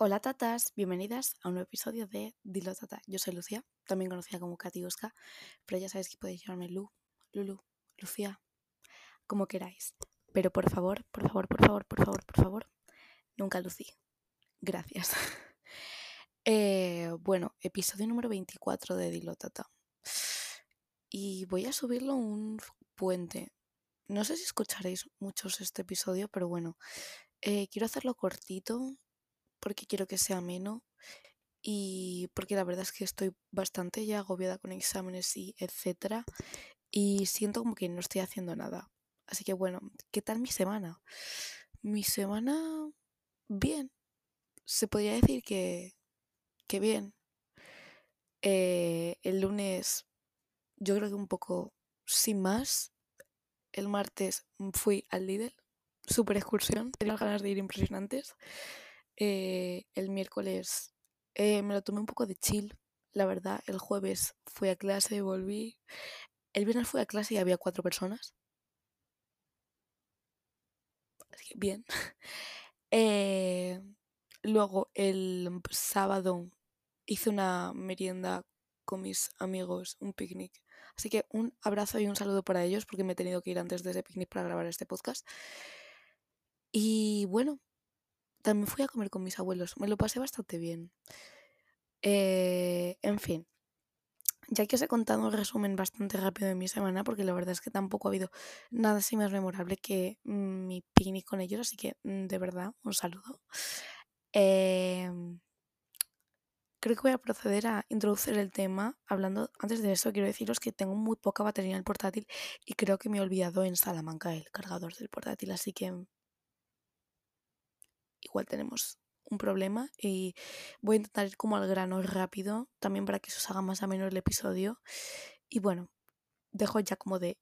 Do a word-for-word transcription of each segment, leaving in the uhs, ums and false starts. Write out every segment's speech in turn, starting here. Hola tatas, bienvenidas a un nuevo episodio de Dilo Tata. Yo soy Lucía, también conocida como Katy Busca, pero ya sabéis que podéis llamarme Lu, Lulu, Lucía, como queráis. Pero por favor, por favor, por favor, por favor, por favor, nunca Lucy. Gracias. eh, bueno, episodio número veinticuatro de Dilo Tata. Y voy a subirlo un puente. No sé si escucharéis muchos este episodio, pero bueno, eh, quiero hacerlo cortito, porque quiero que sea ameno y porque la verdad es que estoy bastante ya agobiada con exámenes y etcétera y siento como que no estoy haciendo nada. Así que bueno, ¿qué tal mi semana? Mi semana, bien. Se podría decir que, que bien. Eh, el lunes yo creo que un poco sin más. El martes fui al Lidl, super excursión, tenía ganas de ir impresionantes. Eh, el miércoles eh, me lo tomé un poco de chill, la verdad. El jueves fui a clase, volví. El viernes fui a clase y había cuatro personas. Así que bien. Eh, luego el sábado hice una merienda con mis amigos, un picnic. Así que un abrazo y un saludo para ellos porque me he tenido que ir antes de ese picnic para grabar este podcast. Y bueno, también fui a comer con mis abuelos. Me lo pasé bastante bien. Eh, en fin. Ya que os he contado un resumen bastante rápido de mi semana, porque la verdad es que tampoco ha habido nada así más memorable que mi picnic con ellos. Así que, de verdad, un saludo. Eh, creo que voy a proceder a introducir el tema. Hablando antes de eso, quiero deciros que tengo muy poca batería en el portátil y creo que me he olvidado en Salamanca el cargador del portátil. Así que igual tenemos un problema y voy a intentar ir como al grano rápido también para que se os haga más ameno el episodio. Y bueno, dejo ya como de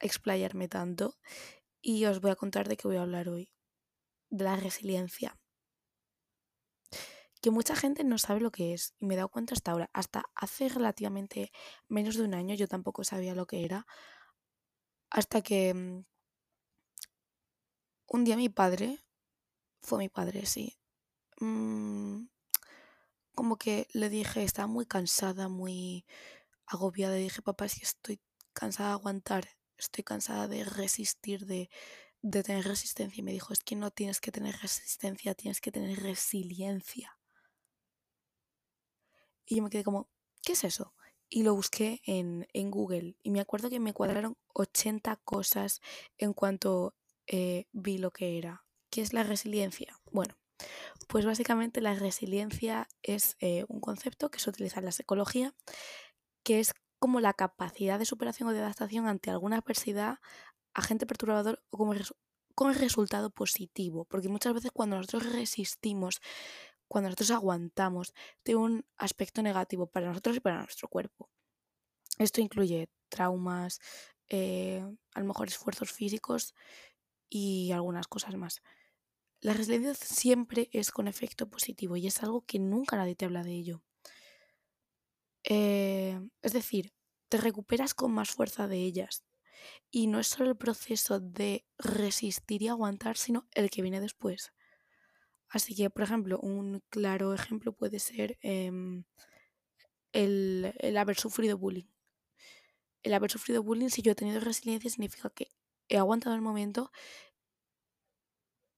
explayarme tanto y os voy a contar de qué voy a hablar hoy. De la resiliencia. Que mucha gente no sabe lo que es y me he dado cuenta hasta ahora. Hasta hace relativamente menos de un año yo tampoco sabía lo que era. Hasta que um, un día mi padre... Fue mi padre, sí. Mm, como que le dije, estaba muy cansada, muy agobiada. Le dije, papá, es que estoy cansada de aguantar, estoy cansada de resistir, de, de tener resistencia. Y me dijo, es que no tienes que tener resistencia, tienes que tener resiliencia. Y yo me quedé como, ¿qué es eso? Y lo busqué en, en Google. Y me acuerdo que me cuadraron ochenta cosas en cuanto eh, vi lo que era. ¿Qué es la resiliencia? Bueno, pues básicamente la resiliencia es eh, un concepto que se utiliza en la psicología, que es como la capacidad de superación o de adaptación ante alguna adversidad, agente perturbador o como resu- con resultado positivo. Porque muchas veces cuando nosotros resistimos, cuando nosotros aguantamos, tiene un aspecto negativo para nosotros y para nuestro cuerpo. Esto incluye traumas, eh, a lo mejor esfuerzos físicos y algunas cosas más. La resiliencia siempre es con efecto positivo y es algo que nunca nadie te habla de ello. Eh, es decir, te recuperas con más fuerza de ellas. Y no es solo el proceso de resistir y aguantar, sino el que viene después. Así que, por ejemplo, un claro ejemplo puede ser eh, el, el haber sufrido bullying. El haber sufrido bullying, si yo he tenido resiliencia, significa que he aguantado el momento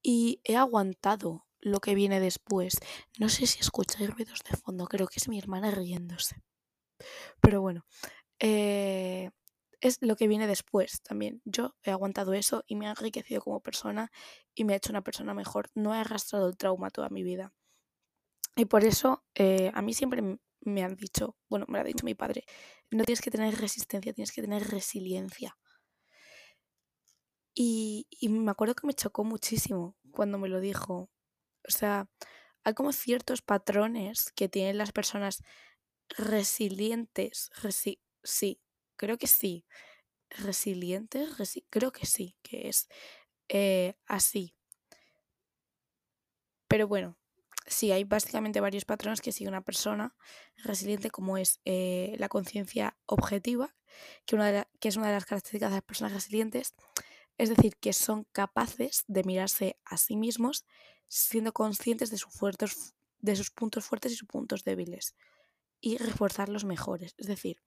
y he aguantado lo que viene después. No sé si escucháis ruidos de fondo, creo que es mi hermana riéndose. Pero bueno, eh, es lo que viene después también. Yo he aguantado eso y me ha enriquecido como persona y me ha hecho una persona mejor. No he arrastrado el trauma toda mi vida. Y por eso eh, a mí siempre me han dicho, bueno, me lo ha dicho mi padre, no tienes que tener resistencia, tienes que tener resiliencia. Y, y me acuerdo que me chocó muchísimo cuando me lo dijo. O sea, hay como ciertos patrones que tienen las personas resilientes. Resi- sí, creo que sí. Resilientes, resi- creo que sí, que es eh, así. Pero bueno, sí, hay básicamente varios patrones que sigue una persona resiliente, como es eh, la conciencia objetiva, que, una de la, que es una de las características de las personas resilientes. Es decir, que son capaces de mirarse a sí mismos siendo conscientes de sus, fuertes, de sus puntos fuertes y sus puntos débiles y reforzar los mejores. Es decir,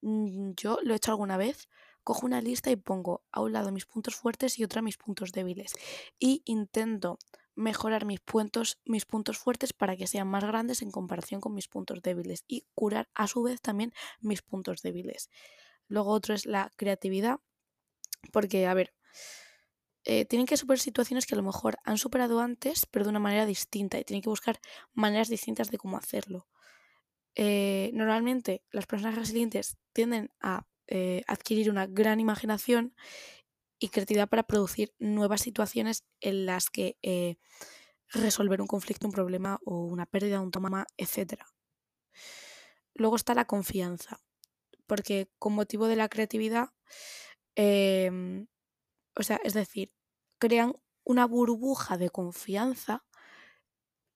yo lo he hecho alguna vez, cojo una lista y pongo a un lado mis puntos fuertes y otra mis puntos débiles y intento mejorar mis puntos, mis puntos fuertes para que sean más grandes en comparación con mis puntos débiles y curar a su vez también mis puntos débiles. Luego otro es la creatividad, porque a ver, eh, tienen que superar situaciones que a lo mejor han superado antes pero de una manera distinta y tienen que buscar maneras distintas de cómo hacerlo. Eh, normalmente las personas resilientes tienden a eh, adquirir una gran imaginación y creatividad para producir nuevas situaciones en las que eh, resolver un conflicto, un problema o una pérdida, un trauma, etcétera. Luego está la confianza, porque con motivo de la creatividad, eh, o sea, es decir, crean una burbuja de confianza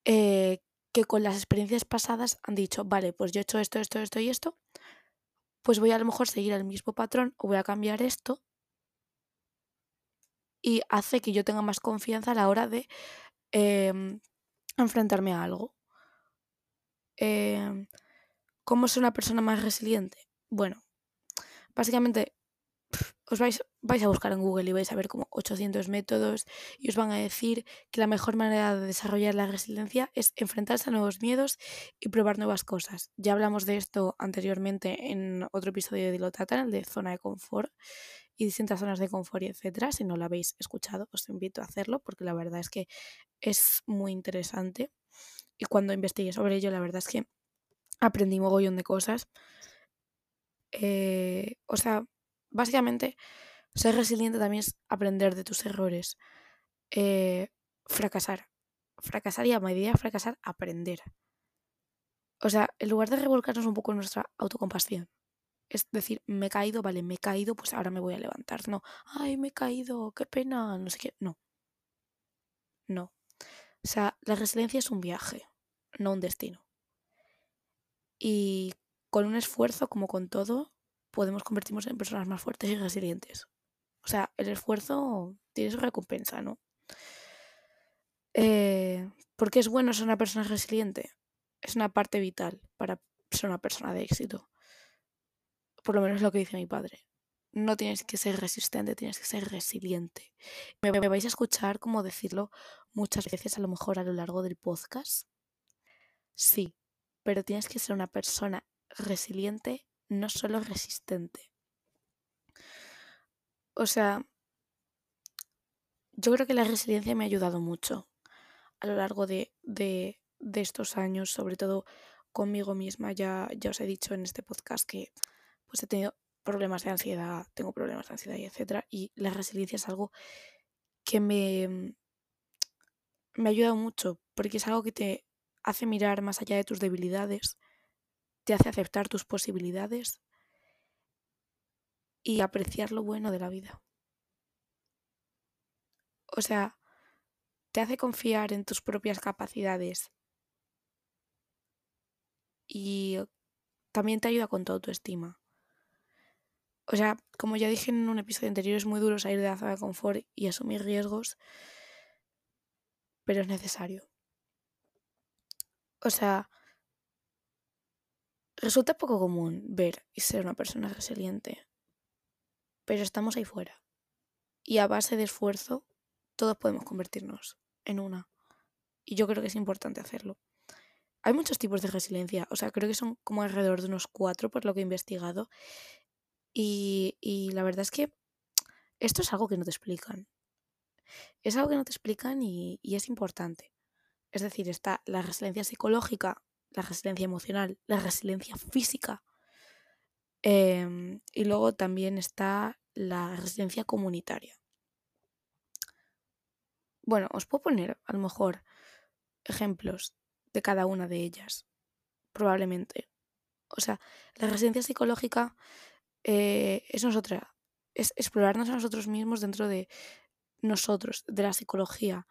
eh, que con las experiencias pasadas han dicho, vale, pues yo he hecho esto, esto, esto y esto, pues voy a, a lo mejor seguir el mismo patrón o voy a cambiar esto, y hace que yo tenga más confianza a la hora de eh, enfrentarme a algo. Eh, ¿Cómo ser una persona más resiliente? Bueno, básicamente os vais, vais a buscar en Google y vais a ver como ochocientos métodos y os van a decir que la mejor manera de desarrollar la resiliencia es enfrentarse a nuevos miedos y probar nuevas cosas. Ya hablamos de esto anteriormente en otro episodio de Lo Tratan, el de Zona de Confort y distintas zonas de confort, etcétera. Si no lo habéis escuchado, os invito a hacerlo porque la verdad es que es muy interesante. Y cuando investigué sobre ello, la verdad es que aprendí mogollón de cosas. Eh, o sea, básicamente, ser resiliente también es aprender de tus errores. Eh, fracasar. Fracasar y a medida de fracasar, aprender. O sea, en lugar de revolcarnos un poco en nuestra autocompasión. Es decir, me he caído, vale, me he caído, pues ahora me voy a levantar. No, ay, me he caído, qué pena, no sé qué. No. No. O sea, la resiliencia es un viaje, no un destino. Y con un esfuerzo, como con todo, podemos convertirnos en personas más fuertes y resilientes. O sea, el esfuerzo tiene su recompensa, ¿no? Eh, ¿Por qué es bueno ser una persona resiliente? Es una parte vital para ser una persona de éxito. Por lo menos es lo que dice mi padre. No tienes que ser resistente, tienes que ser resiliente. Me, me vais a escuchar como decirlo muchas veces, a lo mejor a lo largo del podcast. Sí, pero tienes que ser una persona resiliente, no solo resistente. O sea, yo creo que la resiliencia me ha ayudado mucho a lo largo de, de, de estos años, sobre todo conmigo misma. Ya, ya os he dicho en este podcast que pues he tenido problemas de ansiedad, tengo problemas de ansiedad, y etcétera. Y la resiliencia es algo que me, me ayuda mucho, porque es algo que te hace mirar más allá de tus debilidades, te hace aceptar tus posibilidades y apreciar lo bueno de la vida. O sea, te hace confiar en tus propias capacidades y también te ayuda con tu autoestima. O sea, como ya dije en un episodio anterior, es muy duro salir de la zona de confort y asumir riesgos, pero es necesario. O sea, resulta poco común ver y ser una persona resiliente, pero estamos ahí fuera. Y a base de esfuerzo, todos podemos convertirnos en una. Y yo creo que es importante hacerlo. Hay muchos tipos de resiliencia, o sea, creo que son como alrededor de unos cuatro por lo que he investigado. Y, y la verdad es que esto es algo que no te explican. Es algo que no te explican y, y es importante. Es decir, está la resiliencia psicológica, la resiliencia emocional, la resiliencia física. Eh, y luego también está la resiliencia comunitaria. Bueno, os puedo poner a lo mejor ejemplos de cada una de ellas, probablemente. O sea, la resiliencia psicológica... Eh, es nosotras, es explorarnos a nosotros mismos dentro de nosotros, de la psicología,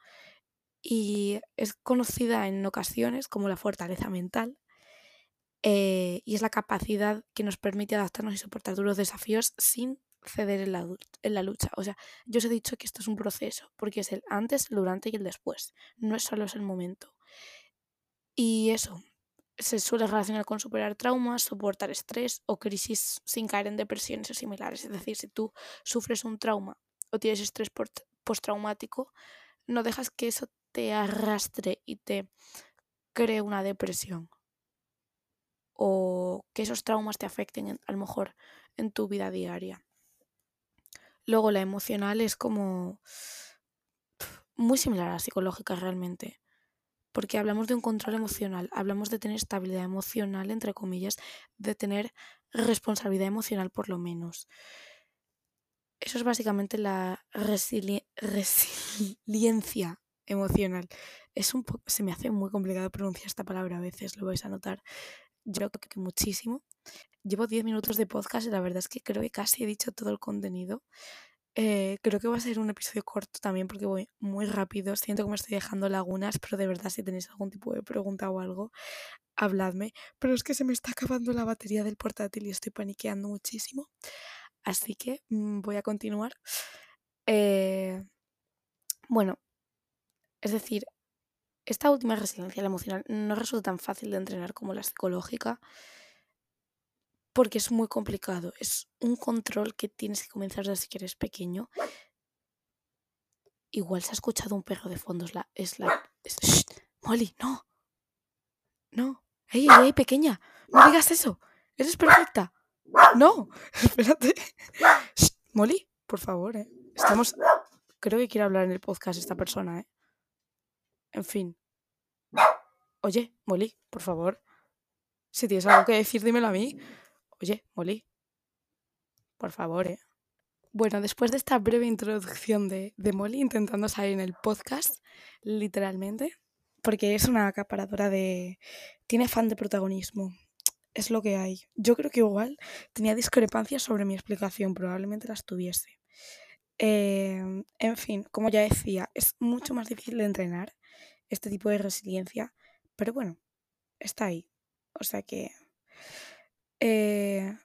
y es conocida en ocasiones como la fortaleza mental, eh, y es la capacidad que nos permite adaptarnos y soportar duros desafíos sin ceder en la, en la lucha. O sea, yo os he dicho que esto es un proceso, porque es el antes, el durante y el después, no es solo es el momento. Y eso, se suele relacionar con superar traumas, soportar estrés o crisis sin caer en depresiones o similares. Es decir, si tú sufres un trauma o tienes estrés postraumático, no dejas que eso te arrastre y te cree una depresión. O que esos traumas te afecten a lo mejor en tu vida diaria. Luego la emocional es como muy similar a la psicológica realmente. Porque hablamos de un control emocional, hablamos de tener estabilidad emocional, entre comillas, de tener responsabilidad emocional por lo menos. Eso es básicamente la resili- resiliencia emocional. Es un po- se me hace muy complicado pronunciar esta palabra a veces, lo vais a notar. Yo creo que muchísimo. Llevo diez minutos de podcast y la verdad es que creo que casi he dicho todo el contenido. Eh, creo que va a ser un episodio corto también porque voy muy rápido, siento que me estoy dejando lagunas, pero de verdad si tenéis algún tipo de pregunta o algo, habladme, pero es que se me está acabando la batería del portátil y estoy paniqueando muchísimo, así que mmm, voy a continuar. Eh, bueno, es decir, esta última resiliencia, la emocional, no resulta tan fácil de entrenar como la psicológica, porque es muy complicado, es un control que tienes que comenzar desde que eres pequeño. Igual se ha escuchado un perro de fondo, es la... Es la es, ¡Shh! ¡Molly, no! ¡No! ¡Ey, ey, ey, pequeña! ¡No digas eso! ¡Eres perfecta! ¡No! ¡Espérate! ¡Shh! ¡Molly, por favor, eh! Estamos... Creo que quiere hablar en el podcast esta persona, eh. En fin. Oye, Molly, por favor. Si tienes algo que decir, dímelo a mí. Oye, Molly, por favor, ¿eh? Bueno, después de esta breve introducción de, de Molly intentando salir en el podcast, literalmente, porque es una acaparadora de... Tiene afán de protagonismo, es lo que hay. Yo creo que igual tenía discrepancias sobre mi explicación, probablemente las tuviese. Eh, en fin, como ya decía, es mucho más difícil de entrenar este tipo de resiliencia, pero bueno, está ahí. O sea que... Eh,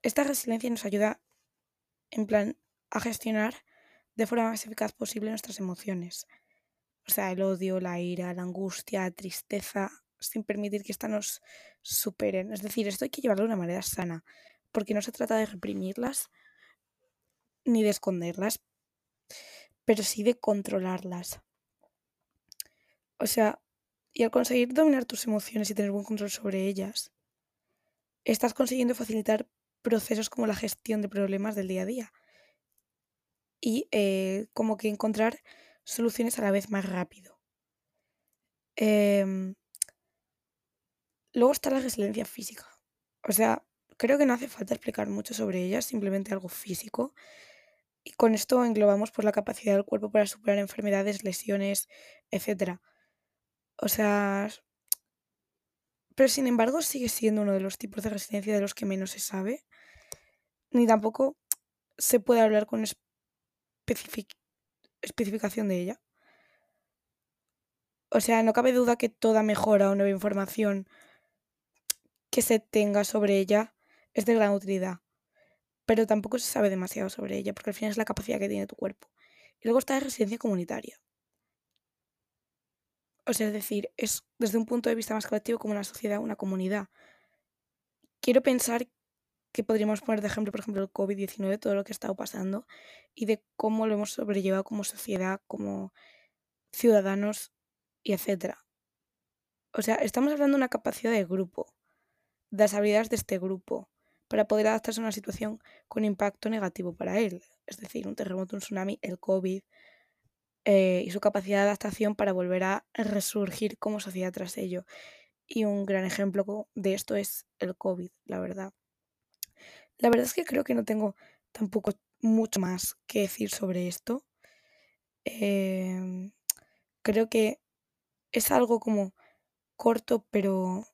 esta resiliencia nos ayuda en plan a gestionar de forma más eficaz posible nuestras emociones, o sea, el odio, la ira, la angustia, la tristeza, sin permitir que éstas nos superen. Es decir, esto hay que llevarlo de una manera sana, porque no se trata de reprimirlas ni de esconderlas, pero sí de controlarlas. O sea, y al conseguir dominar tus emociones y tener buen control sobre ellas, estás consiguiendo facilitar procesos como la gestión de problemas del día a día y eh, como que encontrar soluciones a la vez más rápido. Eh, luego está la resiliencia física. O sea, creo que no hace falta explicar mucho sobre ella, simplemente algo físico. Y con esto englobamos por la capacidad del cuerpo para superar enfermedades, lesiones, etcétera. O sea... Pero sin embargo sigue siendo uno de los tipos de resiliencia de los que menos se sabe, ni tampoco se puede hablar con especific- especificación de ella. O sea, no cabe duda que toda mejora o nueva información que se tenga sobre ella es de gran utilidad, pero tampoco se sabe demasiado sobre ella, porque al final es la capacidad que tiene tu cuerpo. Y luego está la resiliencia comunitaria. O sea, es decir, es desde un punto de vista más colectivo como la sociedad, una comunidad. Quiero pensar que podríamos poner de ejemplo, por ejemplo, el covid diecinueve, todo lo que ha estado pasando y de cómo lo hemos sobrellevado como sociedad, como ciudadanos y etcétera. O sea, estamos hablando de una capacidad de grupo, de las habilidades de este grupo, para poder adaptarse a una situación con impacto negativo para él. Es decir, un terremoto, un tsunami, el COVID... Eh, y su capacidad de adaptación para volver a resurgir como sociedad tras ello. Y un gran ejemplo de esto es el COVID, la verdad. La verdad es que creo que no tengo tampoco mucho más que decir sobre esto. Eh, creo que es algo como corto pero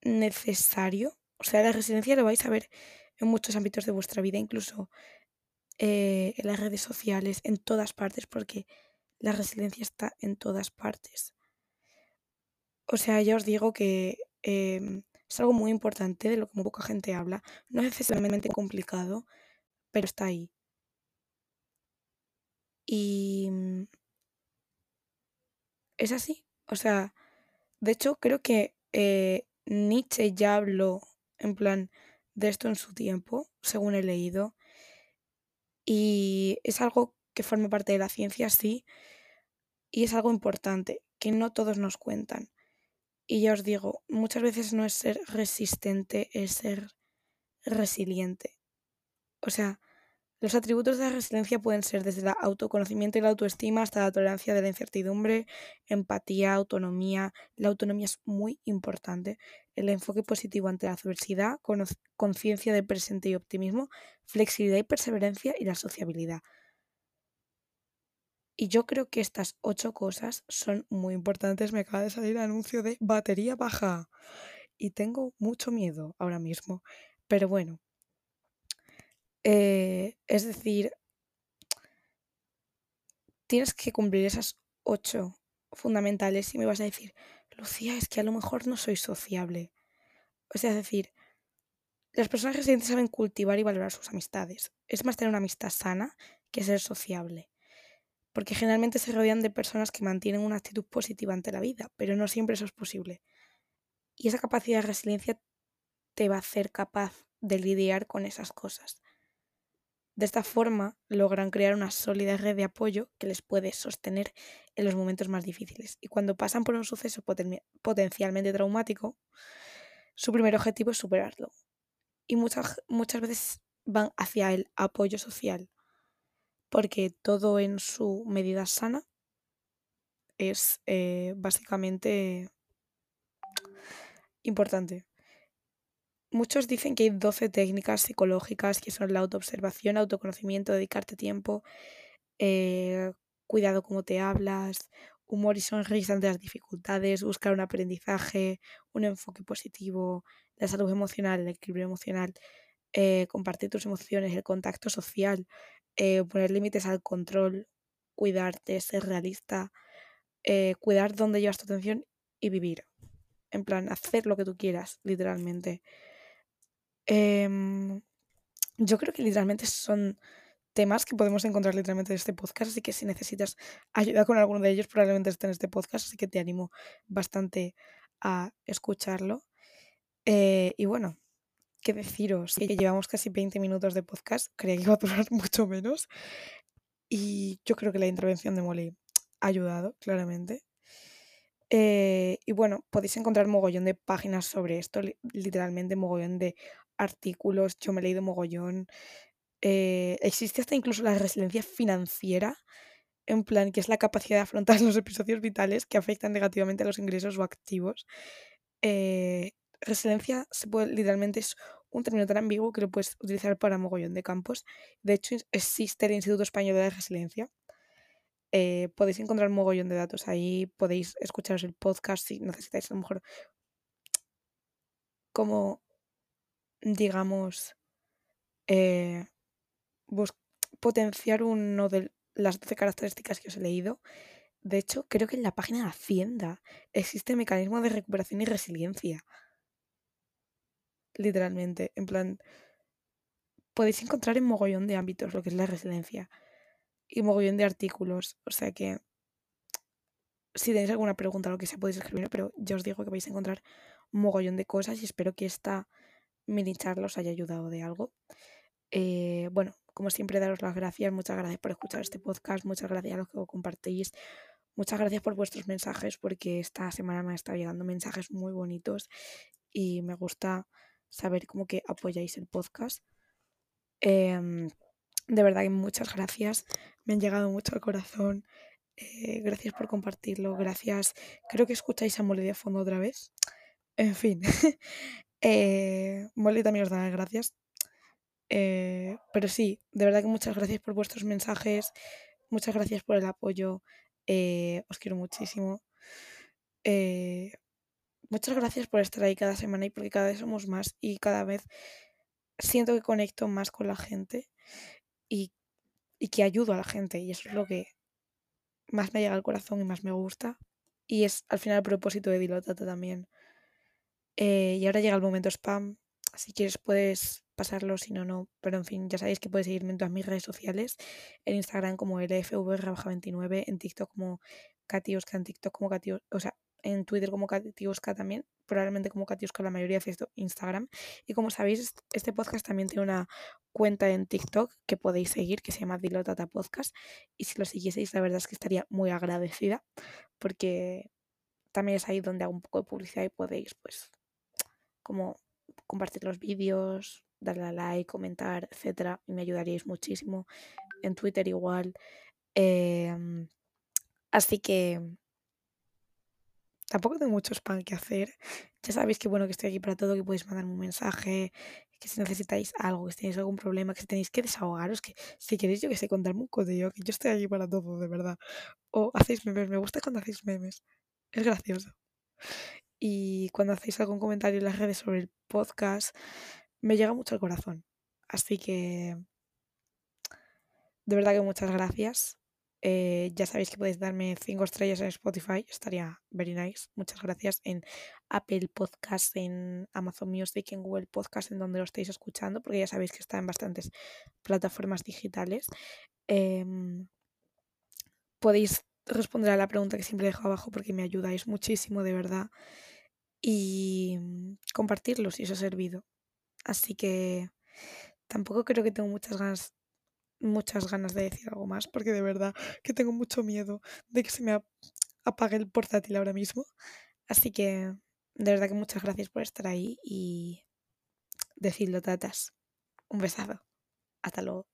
necesario. O sea, la resiliencia lo vais a ver en muchos ámbitos de vuestra vida, incluso... Eh, en las redes sociales, en todas partes, porque la resiliencia está en todas partes. O sea, ya os digo que eh, es algo muy importante de lo que muy poca gente habla. No es excesivamente complicado, pero está ahí. Y es así. O sea, De hecho, creo que eh, Nietzsche ya habló en plan de esto en su tiempo, según he leído, y es algo que forma parte de la ciencia, sí, y es algo importante, que no todos nos cuentan. Y ya os digo, muchas veces no es ser resistente, es ser resiliente. O sea, los atributos de la resiliencia pueden ser desde el autoconocimiento y la autoestima hasta la tolerancia de la incertidumbre, empatía, autonomía. La autonomía es muy importante. El enfoque positivo ante la adversidad, conciencia de presente y optimismo, flexibilidad y perseverancia y la sociabilidad. Y yo creo que estas ocho cosas son muy importantes. Me acaba de salir el anuncio de batería baja y tengo mucho miedo ahora mismo. Pero bueno. Eh, es decir, tienes que cumplir esas ocho fundamentales y me vas a decir, Lucía, es que a lo mejor no soy sociable. O sea, es decir, las personas resilientes saben cultivar y valorar sus amistades. Es más tener una amistad sana que ser sociable. Porque generalmente se rodean de personas que mantienen una actitud positiva ante la vida, pero no siempre eso es posible. Y esa capacidad de resiliencia te va a hacer capaz de lidiar con esas cosas. De esta forma logran crear una sólida red de apoyo que les puede sostener en los momentos más difíciles. Y cuando pasan por un suceso poten- potencialmente traumático, su primer objetivo es superarlo. Y muchas, muchas veces van hacia el apoyo social, porque todo en su medida sana es eh, básicamente importante. Muchos dicen que hay doce técnicas psicológicas que son la autoobservación, autoconocimiento, dedicarte tiempo, eh, cuidado cómo te hablas, humor y sonrisa ante las dificultades, buscar un aprendizaje, un enfoque positivo, la salud emocional, el equilibrio emocional, eh, compartir tus emociones, el contacto social, eh, poner límites al control, cuidarte, ser realista, eh, cuidar dónde llevas tu atención y vivir. En plan, hacer lo que tú quieras, literalmente. Eh, yo creo que literalmente son temas que podemos encontrar literalmente en este podcast, así que si necesitas ayuda con alguno de ellos probablemente esté en este podcast, así que te animo bastante a escucharlo. Eh, y bueno, qué deciros, que llevamos casi veinte minutos de podcast, creía que iba a durar mucho menos, y yo creo que la intervención de Molly ha ayudado, claramente. Eh, y bueno, podéis encontrar mogollón de páginas sobre esto, li- literalmente mogollón de artículos, yo me he leído mogollón. Eh, existe hasta incluso la resiliencia financiera, en plan que es la capacidad de afrontar los episodios vitales que afectan negativamente a los ingresos o activos. Eh, resiliencia se puede, literalmente es un término tan ambiguo que lo puedes utilizar para mogollón de campos. De hecho, existe el Instituto Español de Resiliencia. Eh, podéis encontrar un mogollón de datos ahí, podéis escucharos el podcast si necesitáis a lo mejor como digamos eh, bus- potenciar uno de las doce características que os he leído. De hecho, creo que en la página de Hacienda existe el mecanismo de recuperación y resiliencia, literalmente, en plan podéis encontrar en mogollón de ámbitos lo que es la resiliencia y mogollón de artículos, o sea que si tenéis alguna pregunta o lo que sea podéis escribir, pero yo os digo que vais a encontrar mogollón de cosas y espero que esta mini charla os haya ayudado de algo. Eh, bueno, como siempre, daros las gracias, muchas gracias por escuchar este podcast, muchas gracias a los que lo compartís, muchas gracias por vuestros mensajes, porque esta semana me han estado llegando mensajes muy bonitos y me gusta saber cómo que apoyáis el podcast. Eh, De verdad que muchas gracias, me han llegado mucho al corazón, eh, gracias por compartirlo, gracias, creo que escucháis a Molly de fondo otra vez, en fin, eh, Molly también os da las gracias, eh, pero sí, de verdad que muchas gracias por vuestros mensajes, muchas gracias por el apoyo, eh, os quiero muchísimo, eh, muchas gracias por estar ahí cada semana y porque cada vez somos más y cada vez siento que conecto más con la gente. Y, y que ayudo a la gente, y eso es lo que más me llega al corazón y más me gusta, y es al final el propósito de Dilótate también. Eh, y ahora llega el momento spam, si quieres puedes pasarlo, si no, no, pero en fin, ya sabéis que podéis seguirme en todas mis redes sociales, en Instagram como L F V veintinueve, en TikTok como Katy Busca, en TikTok como Katy, o sea, en Twitter como Katy Busca también, probablemente como Katy Busca la mayoría de Facebook, Instagram. Y como sabéis, este podcast también tiene una cuenta en TikTok que podéis seguir, que se llama Dilotata Podcast. Y si lo siguieseis, la verdad es que estaría muy agradecida, porque también es ahí donde hago un poco de publicidad y podéis, pues, como compartir los vídeos, darle a like, comentar, etcétera, y me ayudaríais muchísimo. En Twitter igual. Eh, así que tampoco tengo mucho spam que hacer. Ya sabéis que bueno, que estoy aquí para todo, que podéis mandarme un mensaje, que si necesitáis algo, que si tenéis algún problema, que si tenéis que desahogaros, que si queréis, yo que sé, contarme un código, que yo estoy aquí para todo, de verdad. O hacéis memes, me gusta cuando hacéis memes. Es gracioso. Y cuando hacéis algún comentario en las redes sobre el podcast, me llega mucho al corazón. Así que de verdad que muchas gracias. Eh, ya sabéis que podéis darme cinco estrellas en Spotify, estaría very nice. Muchas gracias. En Apple Podcast, en Amazon Music, en Google Podcast, en donde lo estáis escuchando, porque ya sabéis que está en bastantes plataformas digitales. Eh, podéis responder a la pregunta que siempre dejo abajo, porque me ayudáis muchísimo, de verdad. Y compartirlo si os ha servido. Así que tampoco creo que tengo muchas ganas muchas ganas de decir algo más, porque de verdad que tengo mucho miedo de que se me apague el portátil ahora mismo. Así que de verdad que muchas gracias por estar ahí y decidlo, tatas. Un besado. Hasta luego.